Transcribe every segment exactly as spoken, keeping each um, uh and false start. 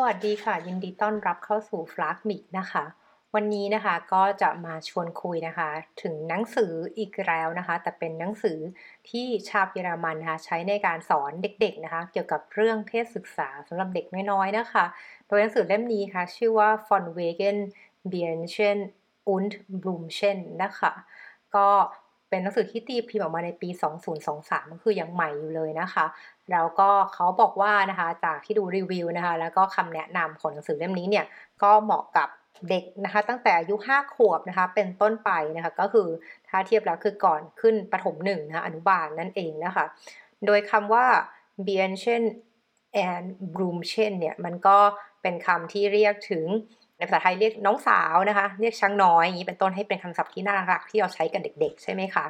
สวัสดีค่ะยินดีต้อนรับเข้าสู่ Flag Meek นะคะวันนี้นะคะก็จะมาชวนคุยนะคะถึงหนังสืออีกแล้วนะคะแต่เป็นหนังสือที่ชาวเยอรมันนะคะใช้ในการสอนเด็กๆนะคะเกี่ยวกับเรื่องเพศศึกษาสำหรับเด็กน้อยๆนะคะโดยหนังสือเล่มนี้ค่ะชื่อว่า Von Wegen Bienchen und Blumchen นะคะก็เป็นหนังสือที่ตีพิมพ์ออกมาในปีสองพันยี่สิบสามก็คือยังใหม่อยู่เลยนะคะแล้วก็เขาบอกว่านะคะจากที่ดูรีวิวนะคะแล้วก็คำแนะนำของหนังสือเล่มนี้เนี่ยก็เหมาะกับเด็กนะคะตั้งแต่อายุห้าขวบนะคะเป็นต้นไปนะคะก็คือถ้าเทียบแล้วคือก่อนขึ้นประถมหนึ่งนะคะอนุบาล น, นั่นเองนะคะโดยคำว่า Bienchen and Blumchen เนี่ยมันก็เป็นคำที่เรียกถึงในภาษาไทยเรียกน้องสาวนะคะเรียกช้างน้อยอย่างนี้เป็นต้นให้เป็นคำศัพท์ที่น่ารักที่เราใช้กันเด็กๆใช่ไหมคะ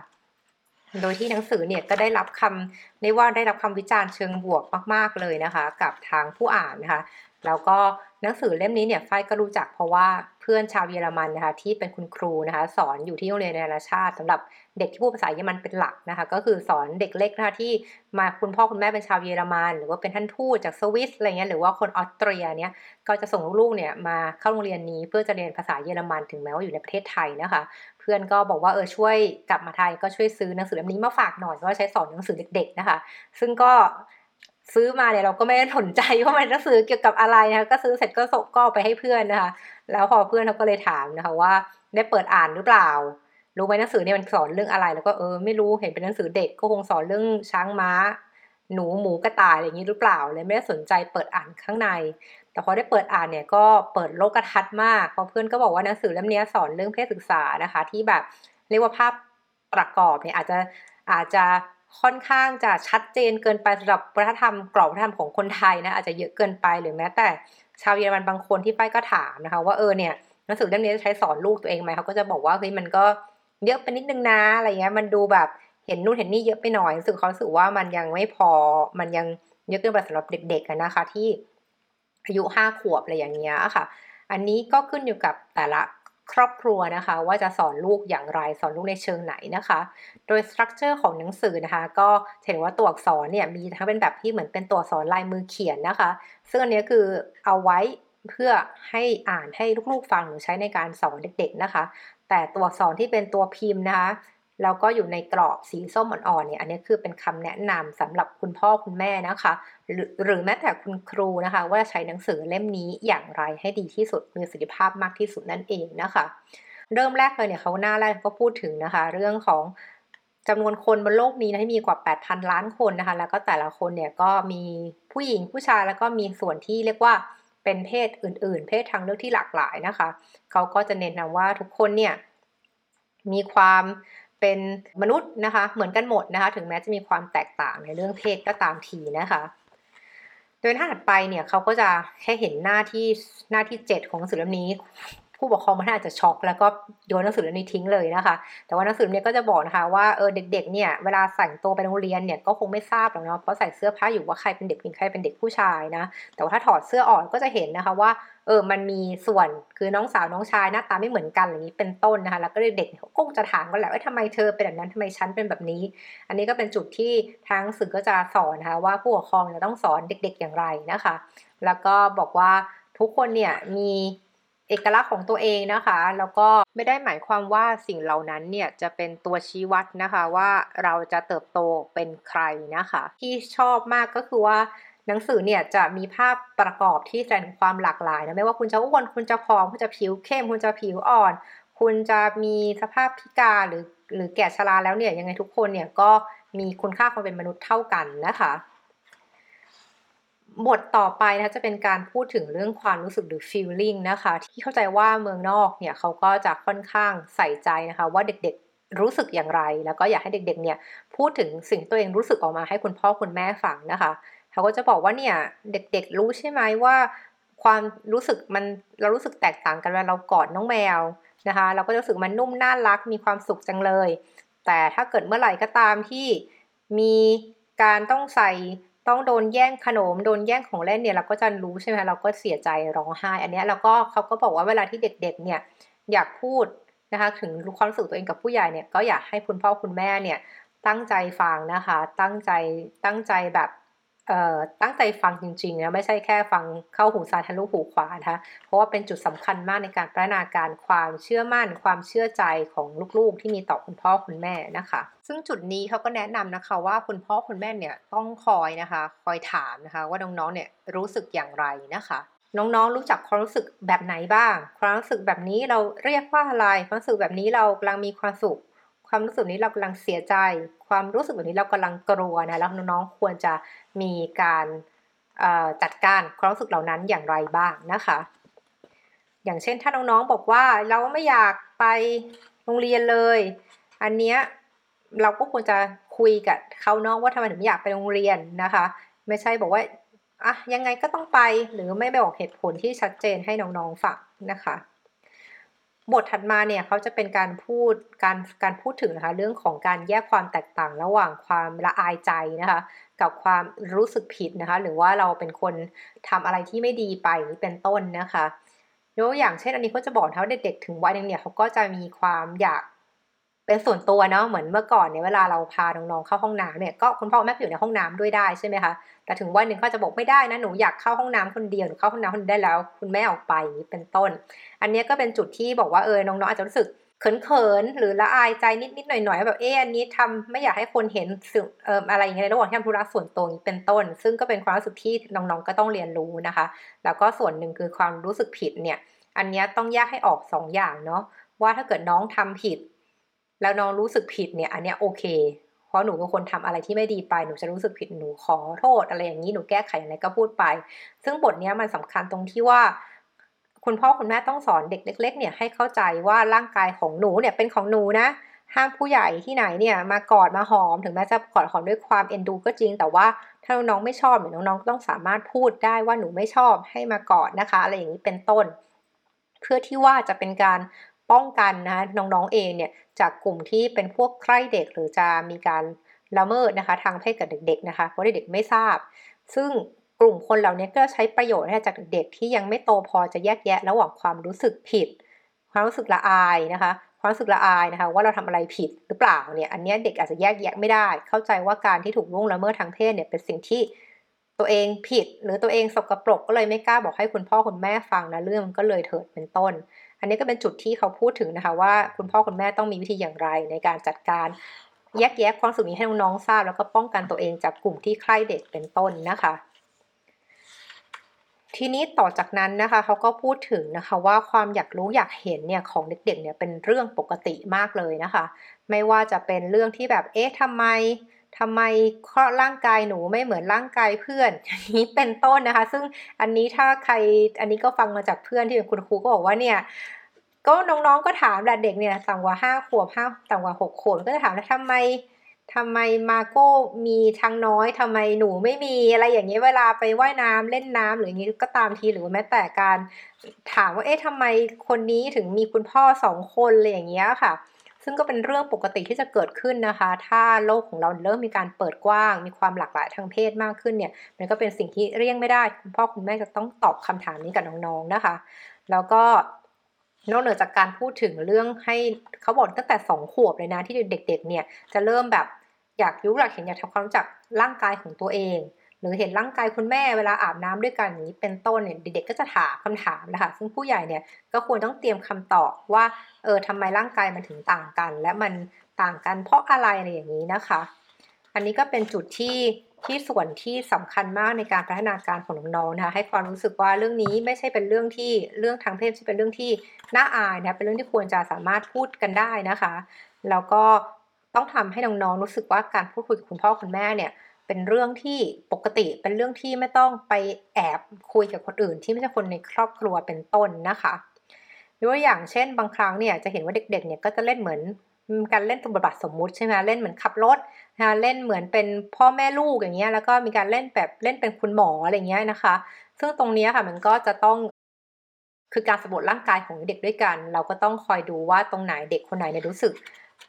โดยที่หนังสือเนี่ยก็ได้รับคำได้ว่าได้รับคำวิจารณ์เชิงบวกมากๆเลยนะคะกับทางผู้อ่านนะคะแล้วก็หนังสือเล่มนี้เนี่ยฝ้ายก็รู้จักเพราะว่าเพื่อนชาวเยอรมันนะคะที่เป็นคุณครูนะคะสอนอยู่ที่โรงเรียนนานาชาติสำหรับเด็กที่พูดภาษาเยอรมันเป็นหลักนะคะก็คือสอนเด็กเล็กนะคะที่มาคุณพ่อคุณแม่เป็นชาวเยอรมันหรือว่าเป็นท่านทูตจากสวิสอะไรเงี้ยหรือว่าคนออสเตรียเนี่ยก็จะส่งลูกๆเนี่ยมาเข้าโรงเรียนนี้เพื่อจะเรียนภาษาเยอรมันถึงแม้ว่าอยู่ในประเทศไทยนะคะเพื่อนก็บอกว่าเออช่วยกลับมาไทยก็ช่วยซื้อหนังสือเล่มนี้มาฝากหน่อยเพราะใช้สอนหนังสือเด็กๆนะคะซึ่งก็ซื้อมาเนี่ยเราก็ไม่ได้สนใจว่ามันหนังสือเกี่ยวกับอะไรนะคะก็ซื้อเสร็จก็ส่งก็ไปให้เพื่อนนะคะแล้วพอเพื่อนเขาก็เลยถามนะคะว่าได้เปิดอ่านหรือเปล่ารู้ไหมหนังสือเนี่ยมันสอนเรื่องอะไรแล้วก็เออไม่รู้เห็นเป็นหนังสือเด็กก็คงสอนเรื่องช้างม้าหนูหมูกระต่ายอะไรอย่างนี้หรือเปล่าเลยไม่ได้สนใจเปิดอ่านข้างในแต่พอได้เปิดอ่านเนี่ยก็เปิดโลกทัศน์มากพอเพื่อนก็บอกว่าหนังสือเล่มนี้สอนเรื่องเพศศึกษานะคะที่แบบเรียกว่าภาพประกอบเนี่ยอาจจะอาจจะค่อนข้างจะชัดเจนเกินไปสำหรับวัฒนธรรมกรอบวัฒนธรรมของคนไทยนะอาจจะเยอะเกินไปหรือแม้แต่ชาวเยอรมันบางคนที่ป้ายก็ถามนะคะว่าเออเนี่ยหนังสือเล่มนี้จะใช้สอนลูกตัวเองไหมเขาก็จะบอกว่าเฮ้ยมันก็เยอะไปนิดนึงนะอะไรเงี้ยมันดูแบบเห็นนู่นเห็นนี่เยอะไปหน่อยรู้สึกเขารู้สึกว่ามันยังไม่พอมันยังเยอะเกินไปสำหรับเด็กๆนะคะที่อายุห้าขวบอะไรอย่างเงี้ยค่ะอันนี้ก็ขึ้นอยู่กับแต่ละครอบครัวนะคะว่าจะสอนลูกอย่างไรสอนลูกในเชิงไหนนะคะโดยสตรัคเจอร์ของหนังสือนะคะก็เห็นว่าตัวอักษรเนี่ยมีทั้งเป็นแบบที่เหมือนเป็นตัวอักษรลายมือเขียนนะคะซึ่งอันนี้คือเอาไว้เพื่อให้อ่านให้ลูกๆฟังหรือใช้ในการสอนเด็กๆนะคะแต่ตัวอักษรที่เป็นตัวพิมพ์นะคะแล้วก็อยู่ในกรอบสีส้มอ่อนๆเนี่ยอันนี้คือเป็นคำแนะนำสำหรับคุณพ่อคุณแม่นะคะหรือหรือแม้แต่คุณครูนะคะว่าใช้หนังสือเล่มนี้อย่างไรให้ดีที่สุดมีประสิทธิภาพมากที่สุดนั่นเองนะคะเริ่มแรกเลยเนี่ยเขาหน้าแรกก็พูดถึงนะคะเรื่องของจำนวนคนบนโลกนี้นะที่มีกว่า แปดพัน ล้านคนนะคะแล้วก็แต่ละคนเนี่ยก็มีผู้หญิงผู้ชายแล้วก็มีส่วนที่เรียกว่าเป็นเพศอื่นๆเพศทางเลือกที่หลากหลายนะคะเขาก็จะเน้นนะว่าทุกคนเนี่ยมีความเป็นมนุษย์นะคะเหมือนกันหมดนะคะถึงแม้จะมีความแตกต่างในเรื่องเพศก็ตามทีนะคะโดยหน้าถัดไปเนี่ยเขาก็จะแค่เห็นหน้าที่หน้าที่เจ็ดของหนังสือเล่มนี้ผู้ปกครองมันอาจจะช็อกแล้วก็โยนหนังสือเล่มนี้ทิ้งเลยนะคะแต่ว่าหนังสือเล่มนี้ก็จะบอกนะคะว่าเออเด็กๆเนี่ยเวลาแต่งตัวไปโรงเรียนเนี่ยก็คงไม่ทราบหรอกเนาะเพราะใส่เสื้อผ้าอยู่ว่าใครเป็นเด็กหญิงใครเป็นเด็กผู้ชายนะแต่ว่าถ้าถอดเสื้อออกก็จะเห็นนะคะว่าเออมันมีส่วนคือน้องสาวน้องชายหน้าตาไม่เหมือนกันอย่างนี้เป็นต้นนะคะแล้วก็เด็กๆก็จะถามกันแหละว่าทำไมเธอเป็นแบบนั้นทำไมฉันเป็นแบบนี้อันนี้ก็เป็นจุดที่ทางสื่อก็จะสอนนะคะว่าผู้ปกครองจะต้องสอนเด็กๆอย่างไรนะคะแล้วก็บอกว่าทุกคนเนี่ยมีเอกลักษณ์ของตัวเองนะคะแล้วก็ไม่ได้หมายความว่าสิ่งเหล่านั้นเนี่ยจะเป็นตัวชี้วัดนะคะว่าเราจะเติบโตเป็นใครนะคะที่ชอบมากก็คือว่าหนังสือเนี่ยจะมีภาพประกอบที่แสดงความหลากหลายนะไม่ว่าคุณจะอ้วนคุณจะผอมคุณจะผิวเข้มคุณจะผิวอ่อนคุณจะมีสภาพพิการหรือหรือแก่ชราแล้วเนี่ยยังไงทุกคนเนี่ยก็มีคุณค่าความเป็นมนุษย์เท่ากันนะคะบทต่อไปนะคะจะเป็นการพูดถึงเรื่องความรู้สึกหรือ feeling นะคะที่เข้าใจว่าเมืองนอกเนี่ยเขาก็จะค่อนข้างใส่ใจนะคะว่าเด็กๆรู้สึกอย่างไรแล้วก็อยากให้เด็กๆเนี่ยพูดถึงสิ่งตัวเองรู้สึกออกมาให้คุณพ่อคุณแม่ฟังนะคะเขาก็จะบอกว่าเนี่ยเด็กๆรู้ใช่ไหมว่าความรู้สึกมันเรารู้สึกแตกต่างกันเวลาเรากอดน้องแมวนะคะเราก็รู้สึกมันนุ่มน่ารักมีความสุขจังเลยแต่ถ้าเกิดเมื่อไหร่ก็ตามที่มีการต้องใส่ต้องโดนแย่งขนมโดนแย่งของเล่นเนี่ยเราก็จะรู้ใช่ไหมเราก็เสียใจร้องไห้อันนี้แล้วก็เขาก็บอกว่าเวลาที่เด็กๆเนี่ยอยากพูดนะคะถึงความรู้สึกตัวเองกับผู้ใหญ่เนี่ยก็อยากให้คุณพ่อคุณแม่เนี่ยตั้งใจฟังนะคะตั้งใจตั้งใจแบบ ตั้งใจฟังจริงๆนะไม่ใช่แค่ฟังเข้าหูซ้ายทะลุหูขวานะคะเพราะว่าเป็นจุดสำคัญมากในการพัฒนาการความเชื่อมั่นความเชื่อใจของลูกๆที่มีต่อคุณพ่อคุณแม่นะคะซึ่งจุดนี้เขาก็แนะนำนะคะว่าคุณพ่อคุณแม่เนี่ยต้องคอยนะคะคอยถามนะคะว่าน้องๆเนี่ยรู้สึกอย่างไรนะคะน้องๆรู้จักความรู้สึกแบบไหนบ้างความรู้สึกแบบนี้เราเรียกว่าอะไรความรู้สึกแบบนี้เรากำลังมีความสุขความรู้สึกนี้เรากำลังเสียใจความรู้สึกแบบนี้เรากำลังกลัวนะแล้วน้องๆควรจะมีการจัดการความรู้สึกเหล่านั้นอย่างไรบ้างนะคะอย่างเช่นถ้าน้องๆบอกว่าเราไม่อยากไปโรงเรียนเลยอันเนี้ยเราก็ควรจะคุยกับเขาเนาะว่าทำไมถึงไม่อยากไปโรงเรียนนะคะไม่ใช่บอกว่าอ่ะยังไงก็ต้องไปหรือไม่บอกเหตุผลที่ชัดเจนให้น้องๆฟังนะคะบทถัดมาเนี่ยเขาจะเป็นการพูดการการพูดถึงนะคะเรื่องของการแยกความแตกต่างระหว่างความละอายใจนะคะกับความรู้สึกผิดนะคะหรือว่าเราเป็นคนทำอะไรที่ไม่ดีไปนี่เป็นต้นนะคะยกอย่างเช่นอันนี้เขาจะบอกเท่าเด็กๆถึงวัยนึงเนี่ยเขาก็จะมีความอยากเป็นส่วนตัวเนาะเหมือนเมื่อก่อนเนี่ยเวลาเราพาน้องๆเข้าห้องน้ำเนี่ยก็คุณพ่อแม่อยู่ในห้องน้ำด้วยได้ใช่ไหมคะแต่ถึงวันหนึ่งเขาจะบอกไม่ได้นะหนูอยากเข้าห้องน้ำคนเดียวหนูเข้าห้องน้ำคนเดียวได้แล้วคุณแม่ออกไปเป็นต้นอันนี้ก็เป็นจุดที่บอกว่าเออน้องๆอาจจะรู้สึกเขินๆหรือละอายใจนิดๆหน่อยๆแบบเอออันนี้ทำไม่อยากให้คนเห็นสิ่งเอ่ออะไรอย่างเงี้ยในระหว่างที่ทำธุระส่วนตัวนี้เป็นต้นซึ่งก็เป็นความรู้สึกที่น้องๆก็ต้องเรียนรู้นะคะแล้วก็ส่วนหนึ่งคือความรู้สึกผิดเนี่ยอันนี้ต้องแยกให้ออกสองอย่างเนาะว่าถ้าเกิดน้องทำผิดแล้วน้องรู้สึกผิดเนี่ยอันเนี้ยโอเคเพราะหนูเป็นคนทำอะไรที่ไม่ดีไปหนูจะรู้สึกผิดหนูขอโทษอะไรอย่างนี้หนูแก้ไขอะไรก็พูดไปซึ่งบทเนี้ยมันสำคัญตรงที่ว่าคุณพ่อคุณแม่ต้องสอนเด็กเล็กๆเนี่ยให้เข้าใจว่าร่างกายของหนูเนี่ยเป็นของหนูนะห้ามผู้ใหญ่ที่ไหนเนี่ยมากอดมาหอมถึงแม้จะกอดหอมด้วยความเอ็นดูก็จริงแต่ว่าถ้าน้องไม่ชอบเนี่ยน้องๆต้องสามารถพูดได้ว่าหนูไม่ชอบให้มากอดนะคะอะไรอย่างนี้เป็นต้นเพื่อที่ว่าจะเป็นการป้องกันนะน้องๆเองเนี่ยจากกลุ่มที่เป็นพวกใคร่เด็กหรือจะมีการละเมิดนะคะทางเพศกับเด็กๆนะคะเพราะเด็กๆไม่ทราบซึ่งกลุ่มคนเหล่านี้ก็ใช้ประโยชน์จากเด็กๆที่ยังไม่โตพอจะแยกแยะระหว่างความรู้สึกผิดความรู้สึกละอายนะคะความรู้สึกละอายนะคะว่าเราทำอะไรผิดหรือเปล่าเนี่ยอันนี้เด็กอาจจะแยกแยะไม่ได้เข้าใจว่าการที่ถูกล่วงละเมิดทางเพศเนี่ยเป็นสิ่งที่ตัวเองผิดหรือตัวเองสกปรกก็เลยไม่กล้าบอกให้คุณพ่อคุณแม่ฟังนะเรื่องก็เลยเถิดเป็นต้นอันนี้ก็เป็นจุดที่เขาพูดถึงนะคะว่าคุณพ่อคุณแม่ต้องมีวิธีอย่างไรในการจัดการแยกแยะความรู้สึกนี้ให้น้องๆทราบแล้วก็ป้องกันตัวเองจากกลุ่มที่ใคร่เด็กเป็นต้นนะคะทีนี้ต่อจากนั้นนะคะเขาก็พูดถึงนะคะว่าความอยากรู้อยากเห็นเนี่ยของเด็กๆเนี่ยเป็นเรื่องปกติมากเลยนะคะไม่ว่าจะเป็นเรื่องที่แบบเอ๊ะทำไมทำไมข้อร่างกายหนูไม่เหมือนร่างกายเพื่อนอย่างนี้เป็นต้นนะคะซึ่งอันนี้ถ้าใครอันนี้ก็ฟังมาจากเพื่อนที่เป็นคุณครูก็บอกว่าเนี่ยก็น้องๆก็ถามเด็กเนี่ยต่างว่าห้าขวบห้าต่างว่าหกขวบก็จะถามว่าทำไมทำไมมาโก้มีช้างน้อยทำไมหนูไม่มีอะไรอย่างเงี้ยเวลาไปว่ายน้ำเล่นน้ำหรืออย่างงี้ก็ตามทีหรือแม้แต่การถามว่าเอ๊ะทำไมคนนี้ถึงมีคุณพ่อสองคนอะไรอย่างเงี้ยค่ะซึ่งก็เป็นเรื่องปกติที่จะเกิดขึ้นนะคะถ้าโลกของเราเริ่มมีการเปิดกว้างมีความหลากหลายทางเพศมากขึ้นเนี่ยมันก็เป็นสิ่งที่เลี่ยงไม่ได้คุณพ่อคุณแม่จะต้องตอบคำถามนี้กับน้องๆนะคะแล้วก็นอกเหนือจากการพูดถึงเรื่องให้เขาบอกตั้งแต่สองขวบเลยนะที่เด็กๆเนี่ยจะเริ่มแบบอยากรู้อยากเห็นอยากทำความรู้จักร่างกายของตัวเองหรือเห็นร่างกายคุณแม่เวลาอาบน้ำด้วยกันนี้เป็นต้นเนี่ยเด็กๆก็จะถามคำถามนะคะซึ่งผู้ใหญ่เนี่ยก็ควรต้องเตรียมคำตอบว่าเออทำไมร่างกายมันถึงต่างกันและมันต่างกันเพราะอะไรอะไรอย่างนี้นะคะอันนี้ก็เป็นจุดที่ที่ส่วนที่สำคัญมากในการพัฒนาการของน้องๆนะคะให้ความรู้สึกว่าเรื่องนี้ไม่ใช่เป็นเรื่องที่เรื่องทางเพศที่เป็นเรื่องที่น่าอายนะเป็นเรื่องที่ควรจะสามารถพูดกันได้นะคะแล้วก็ต้องทำให้น้องๆรู้สึกว่าการพูดคุยกับคุณพ่อคุณแม่เนี่ยเป็นเรื่องที่ปกติเป็นเรื่องที่ไม่ต้องไปแอบคุยกับคนอื่นที่ไม่ใช่คนในครอบครัวเป็นต้นนะคะยกตัวอย่างเช่นบางครั้งเนี่ยจะเห็นว่าเด็กๆเนี่ยก็จะเล่นเหมือนการเล่นตัวบทบาทสมมุติใช่ไหมเล่นเหมือนขับรถนะเล่นเหมือนเป็นพ่อแม่ลูกอย่างเงี้ยแล้วก็มีการเล่นแบบเล่นเป็นคุณหมออะไรเงี้ยนะคะซึ่งตรงนี้ค่ะมันก็จะต้องคือการสำรวจร่างกายของเด็กด้วยกันเราก็ต้องคอยดูว่าตรงไหนเด็กคนไหนเนี่ยรู้สึก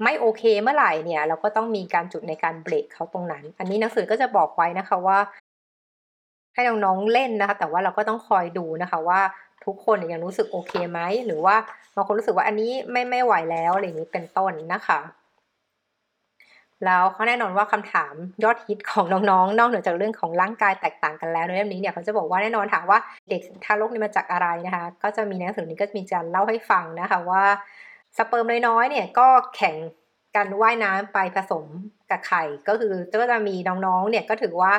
ไม่โอเคเมื่อไหร่เนี่ยเราก็ต้องมีการจุดในการเบรกเขาตรงนั้นอันนี้หนังสือก็จะบอกไว้นะคะว่าให้น้องๆเล่นนะคะแต่ว่าเราก็ต้องคอยดูนะคะว่าทุกคนยังรู้สึกโอเคไหมหรือว่าบางคนรู้สึกว่าอันนี้ไม่ไม่ไหวแล้วอะไรอย่างนี้เป็นต้นนะคะ แล้วเขาแน่นอนว่าคำถามยอดฮิตของน้องๆนอกเหนือจากเรื่องของร่างกายแตกต่างกันแล้วในเล่มนี้เนี่ยเขาจะบอกว่าแน่นอนถามว่าเด็กทารกนี่มาจากอะไรนะคะก็จะมีหนังสือนี้ก็มีการเล่าให้ฟังนะคะว่าสเปิร์มน้อยๆเนี่ยก็แข่งกันว่ายน้ำไปผสมกับไข่ก็คือก็จะมีน้องๆเนี่ยก็ถือว่า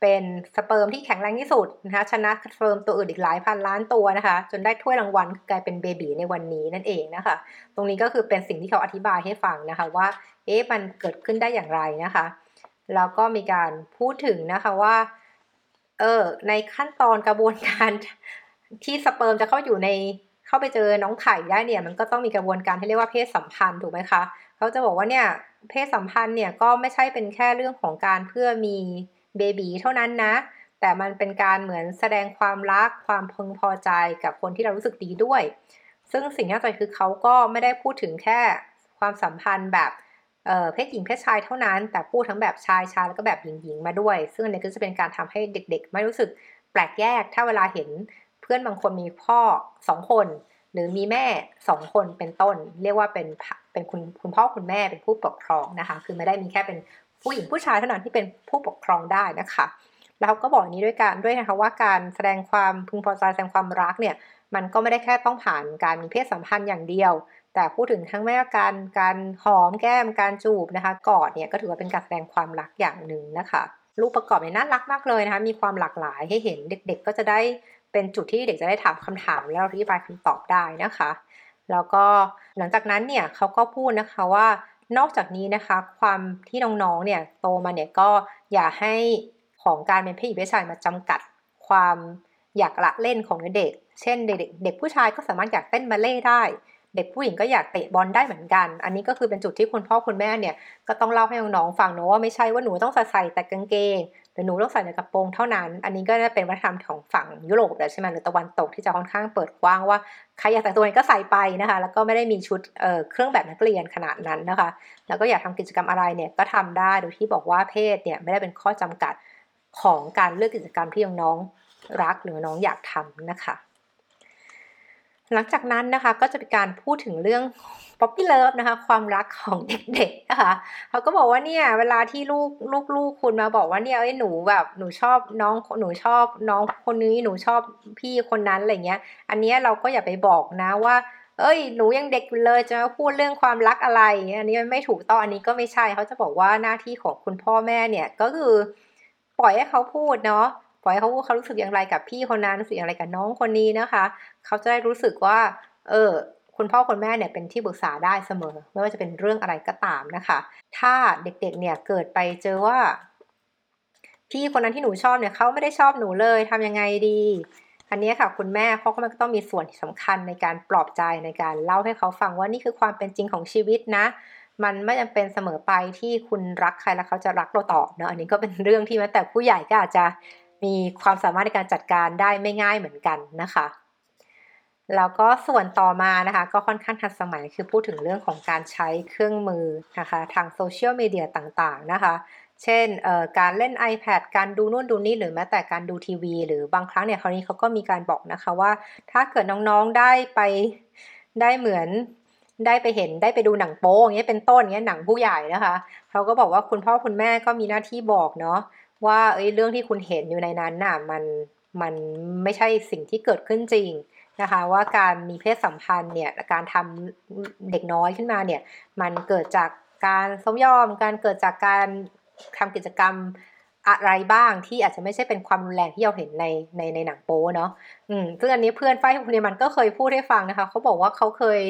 เป็นสเปิร์มที่แข็งแรงที่สุดนะคะชนะสเปิร์มตัวอื่นอีกหลายพันล้านตัวนะคะจนได้ถ้วยรางวัลกลายเป็นเบบีในวันนี้นั่นเองนะคะตรงนี้ก็คือเป็นสิ่งที่เขาอธิบายให้ฟังนะคะว่าเอ๊ะมันเกิดขึ้นได้อย่างไรนะคะแล้วก็มีการพูดถึงนะคะว่าเออในขั้นตอนกระบวนการที่สเปิร์มจะเข้าอยู่ในเข้าไปเจอน้องไข่ได้เนี่ยมันก็ต้องมีกระบวนการที่เรียกว่าเพศสัมพันธ์ถูกไหมคะเขาจะบอกว่าเนี่ยเพศสัมพันธ์เนี่ยก็ไม่ใช่เป็นแค่เรื่องของการเพื่อมีเบบีเท่านั้นนะแต่มันเป็นการเหมือนแสดงความรักความพึงพอใจกับคนที่เรารู้สึกดีด้วยซึ่งสิ่งที่น่าสนใจคือเขาก็ไม่ได้พูดถึงแค่ความสัมพันธ์แบบเอ่อเพศหญิงเพศชายเท่านั้นแต่พูดทั้งแบบชายชายแล้วก็แบบหญิงหญิงมาด้วยซึ่งอันนี้ก็จะเป็นการทำให้เด็กๆไม่รู้สึกแปลกแยกถ้าเวลาเห็นเพื่อนบางคนมีพ่อสองคนหรือมีแม่สองคนเป็นต้นเรียกว่าเป็นเป็นคุณคุณพ่อคุณแม่เป็นผู้ปกครองนะคะคือไม่ได้มีแค่เป็นผู้หญิงผู้ชายเท่านั้นที่เป็นผู้ปกครองได้นะคะแล้วก็บอกนี้ด้วยกันด้วยนะคะว่าการแสดงความพึงพอใจแสดงความรักเนี่ยมันก็ไม่ได้แค่ต้องผ่านการมีเพศสัมพันธ์อย่างเดียวแต่พูดถึงทั้งแม้การการหอมแก้มการจูบนะคะกอดเนี่ยก็ถือว่าเป็นการแสดงความรักอย่างหนึ่งนะคะรูปประกอบเนี่ยน่ารักมากเลยนะคะมีความหลากหลายให้เห็นเด็กๆก็จะได้เป็นจุดที่เด็กจะได้ถามคำถามแล้วอธิบายคำตอบได้นะคะแล้วก็หลังจากนั้นเนี่ยเขาก็พูดนะคะว่านอกจากนี้นะคะความที่น้องๆเนี่ยโตมาเนี่ยก็อย่าให้ของการเป็นเพศหญิงเพศชายมาจำกัดความอยากละเล่นของเด็กเช่นเด็กเด็กผู้ชายก็สามารถอยากเต้นบัลเล่ได้เด็กผู้หญิงก็อยากเตะบอลได้เหมือนกันอันนี้ก็คือเป็นจุดที่คุณพ่อคุณแม่เนี่ยก็ต้องเล่าให้น้องๆฟังเนาะว่าไม่ใช่ว่าหนูต้องใส่แต่กางเกงหรือหนูต้องใส่แต่กระโปรงเท่านั้นอันนี้ก็จะเป็นวัฒนธรรมของฝั่งยุโรปแล้วใช่ไหมหรือตะวันตกที่จะค่อนข้างเปิดกว้างว่าใครอยากแต่งตัวก็ใส่ไปนะคะแล้วก็ไม่ได้มีชุดเอ่อเครื่องแบบนักเรียนขนาดนั้นนะคะแล้วก็อยากทำกิจกรรมอะไรเนี่ยก็ทำได้โดยที่บอกว่าเพศเนี่ยไม่ได้เป็นข้อจำกัดของการเลือกกิจกรรมที่น้องๆรักหรือน้องอยากทำนะคะหลังจากนั้นนะคะก็จะเป็นการพูดถึงเรื่อง Poppy Love นะคะความรักของเด็กๆนะคะเขาก็บอกว่าเนี่ยเวลาที่ลูกลูกๆคุณมาบอกว่าเนี่ยเอ้ยหนูแบบหนูชอบน้องหนูชอบน้องคนนี้หนูชอบพี่คนนั้นอะไรเงี้ยอันเนี้ยเราก็อย่าไปบอกนะว่าเอ้ยหนูยังเด็กอยู่เลยจะมาพูดเรื่องความรักอะไรอันนี้มันไม่ถูกต้องอันนี้ก็ไม่ใช่เขาจะบอกว่าหน้าที่ของคุณพ่อแม่เนี่ยก็คือปล่อยให้เขาพูดเนาะปล่อยให้เขาพูดเขารู้สึกอย่างไรกับพี่คนนั้นรู้สึกอย่างไรกับน้องคนนี้นะคะเขาจะได้รู้สึกว่าเออคุณพ่อคุณแม่เนี่ยเป็นที่ปรึกษาได้เสมอไม่ว่าจะเป็นเรื่องอะไรก็ตามนะคะถ้าเด็กๆเนี่ยเกิดไปเจอว่าพี่คนนั้นที่หนูชอบเนี่ยเขาไม่ได้ชอบหนูเลยทำยังไงดีอันนี้ค่ะคุณแม่เขาก็ต้องมีส่วนสำคัญในการปลอบใจในการเล่าให้เขาฟังว่านี่คือความเป็นจริงของชีวิตนะมันไม่จำเป็นเสมอไปที่คุณรักใครแล้วเขาจะรักเราตอบเนอะอันนี้ก็เป็นเรื่องที่แม้แต่ผู้ใหญ่ก็อาจจะมีความสามารถในการจัดการได้ไม่ง่ายเหมือนกันนะคะแล้วก็ส่วนต่อมานะคะก็ค่อนข้างทันสมัยคือพูดถึงเรื่องของการใช้เครื่องมือนะคะทางโซเชียลมีเดียต่างๆนะคะเช่นเอ่อการเล่น iPad การดูนู่นดูนี่หรือแม้แต่การดูทีวีหรือบางครั้งเนี่ยคราวนี้เขาก็มีการบอกนะคะว่าถ้าเกิดน้องๆได้ไปได้เหมือนได้ไปเห็นได้ไปดูหนังโป๊อย่างเงี้ยเป็นต้นเงี้ยหนังผู้ใหญ่นะคะเขาก็บอกว่าคุณพ่อคุณแม่ก็มีหน้าที่บอกเนาะว่าเอ้ยเรื่องที่คุณเห็นอยู่ในนั้นน่ะมันมันไม่ใช่สิ่งที่เกิดขึ้นจริงนะคะว่าการมีเพศสัมพันธ์เนี่ยการทำเด็กน้อยขึ้นมาเนี่ยมันเกิดจากการสมยอมการเกิดจากการทำกิจกรรมอะไรบ้างที่อาจจะไม่ใช่เป็นความรุนแรงที่เราเห็นในในในหนังโป๊เนาะอืมซึ่งอันนี้เพื่อนฝ่ายคุณเนี่ยมันก็เคยพูดให้ฟังนะคะเขาบอกว่าเขาเคย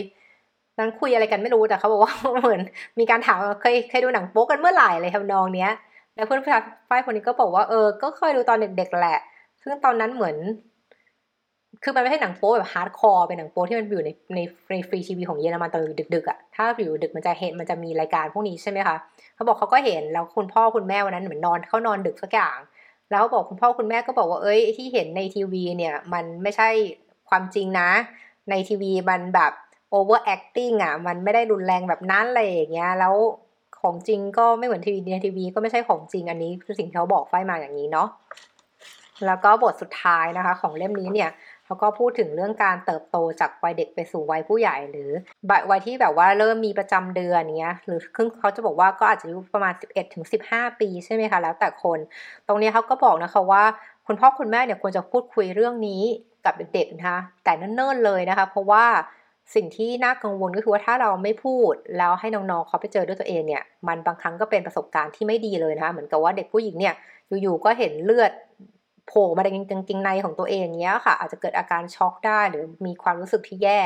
นั่งคุยอะไรกันไม่รู้แต่เขาบอกว่าเหมือนมีการถามเคยเคยดูหนังโป๊กันเมื่อไหร่อะไรทำนองเนี้ยแล้วเพื่อนฝ่ายคนนี้ก็บอกว่าเออก็เคยดูตอนเด็กๆแหละซึ่งตอนนั้นเหมือนคือมันไม่ใช่หนังโป๊แบบฮาร์ดคอร์เป็นหนังโป๊ที่มันอยู่ในในในฟรีทีวีของเยอรมันตอนดึกๆอ่ะถ้าอยู่ดึกมันจะเห็นมันจะมีรายการพวกนี้ใช่ไหมคะเขาบอกเขาก็เห็นแล้วคุณพ่อคุณแม่วันนั้นเหมือนนอนเขานอนดึกสักอย่างแล้วเขาบอกคุณพ่อคุณแม่ก็บอกว่าเอ้ยที่เห็นในทีวีเนี่ยมันไม่ใช่ความจริงนะในทีวีมันแบบโอเวอร์แอคติ้งอ่ะมันไม่ได้รุนแรงแบบนั้นอะไรอย่างเงี้ยแล้วของจริงก็ไม่เหมือนทีวีในทีวีก็ไม่ใช่ของจริงอันนี้คือสิ่งที่เขาบอกไฟมาอย่างนี้เนาะแล้วก็บทสุดท้ายนะคะของเล่มนี้เนี่ย แล้วก็พูดถึงเรื่องการเติบโตจากวัยเด็กไปสู่วัยผู้ใหญ่หรือวัยที่แบบว่าเริ่มมีประจำเดือนเนี้ยหรือคือเขาจะบอกว่าก็อาจจะอยู่ประมาณ สิบเอ็ดถึงสิบห้า ปีใช่ไหมคะแล้วแต่คนตรงนี้เขาก็บอกนะคะว่าคุณพ่อคุณแม่เนี่ยควรจะพูดคุยเรื่องนี้กับเด็กๆนะคะแต่เนิ่นๆเลยนะคะเพราะว่าสิ่งที่น่ากังวลก็คือว่าถ้าเราไม่พูดแล้วให้น้องๆเขาไปเจอด้วยตัวเองเนี่ยมันบางครั้งก็เป็นประสบการณ์ที่ไม่ดีเลยนะคะเหมือนกับว่าเด็กผู้หญิงเนี่ยอยู่ๆก็เห็นเลือดโผล่มาในกางเกงในของตัวเองเนี้ยค่ะอาจจะเกิดอาการช็อกได้หรือมีความรู้สึกที่แย่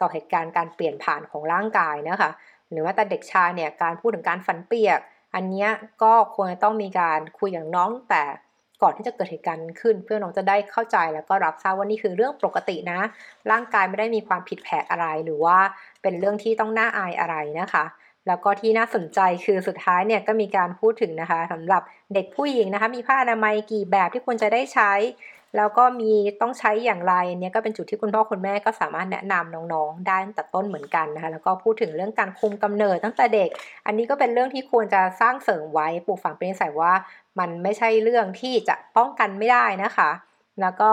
ต่อเหตุการณ์การเปลี่ยนผ่านของร่างกายนะคะหรือว่าแต่เด็กชายเนี่ยการพูดถึงการฝันเปียกอันเนี้ยก็ควรจะต้องมีการคุยอย่างน้องแต่ก่อนที่จะเกิดเหตุการณ์ขึ้นเพื่อน้องจะได้เข้าใจแล้วก็รับทราบว่านี่คือเรื่องปกตินะร่างกายไม่ได้มีความผิดแผกอะไรหรือว่าเป็นเรื่องที่ต้องน่าอายอะไรนะคะแล้วก็ที่น่าสนใจคือสุดท้ายเนี่ยก็มีการพูดถึงนะคะสำหรับเด็กผู้หญิงนะคะมีผ้าอนามัยกี่แบบที่ควรจะได้ใช้แล้วก็มีต้องใช้อย่างไรเนี่ยก็เป็นจุดที่คุณพ่อคุณแม่ก็สามารถแนะนำน้องๆได้ตั้งแต่ต้นเหมือนกันนะคะแล้วก็พูดถึงเรื่องการคุมกำเนิดตั้งแต่เด็กอันนี้ก็เป็นเรื่องที่ควรจะสร้างเสริมไว้ปลูกฝังเป็นนิสัยว่ามันไม่ใช่เรื่องที่จะป้องกันไม่ได้นะคะแล้วก็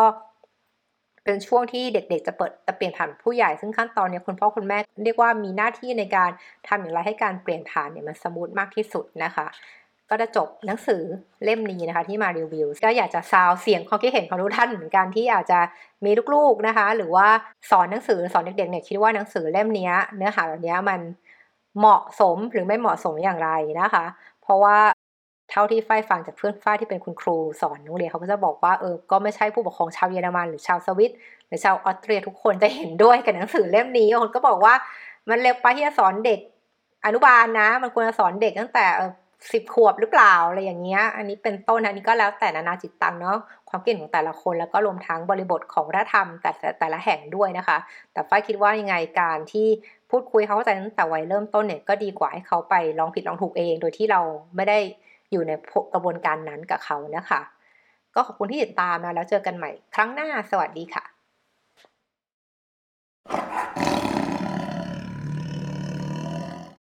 เป็นช่วงที่เด็กๆจะเปิดจะเปลี่ยนผ่านผู้ใหญ่ซึ่งขั้นตอนนี้คุณพ่อคุณแม่เรียกว่ามีหน้าที่ในการทำอย่างไรให้การเปลี่ยนผ่านเนี่ยมันสมูทมากที่สุดนะคะก็จะจบหนังสือเล่มนี้นะคะที่มารีวิวก็อยากจะซาวเสียงความคิดเห็นของทุกท่านเหมือนกันที่อาจจะมีลูกๆนะคะหรือว่าสอนหนังสือสอนเด็กๆเนี่ยคิดว่าหนังสือเล่มนี้เนื้อหาแบบนี้มันเหมาะสมหรือไม่เหมาะสมอย่างไรนะคะเพราะว่าเท่าที่ฝ้ายฟังจากเพื่อนฝ้ายที่เป็นคุณครูสอนโรงเรียนเขาก็จะบอกว่าเออก็ไม่ใช่ผู้ปกครองชาวเยอรมันหรือชาวสวิตหรือชาวออสเตรียทุกคนจะเห็นด้วยกับหนังสือเล่มนี้คนก็บอกว่ามันเร็วไปที่จะสอนเด็กอนุบาลนะมันควรจะสอนเด็กตั้งแต่สิบขวบหรือเปล่าอะไรอย่างเงี้ยอันนี้เป็นต้นอันนี้ก็แล้วแต่นานาจิตตังเนาะความเก่งของแต่ละคนแล้วก็รวมทั้งบริบทของวัฒนธรรมแต่แต่ละแห่งด้วยนะคะแต่ฝ้ายคิดว่ายังไงการที่พูดคุยเขาเข้าใจตั้งแต่วัยเริ่มต้นเนี่ยก็ดีกว่าให้เขาไปลองผิดลองถูกเองโดยที่เราไม่ได้อยู่ในกระบวนการนั้นกับเขานะคะก็ขอบคุณที่ติดตามนะแล้วเจอกันใหม่ครั้งหน้าสวัสดีค่ะ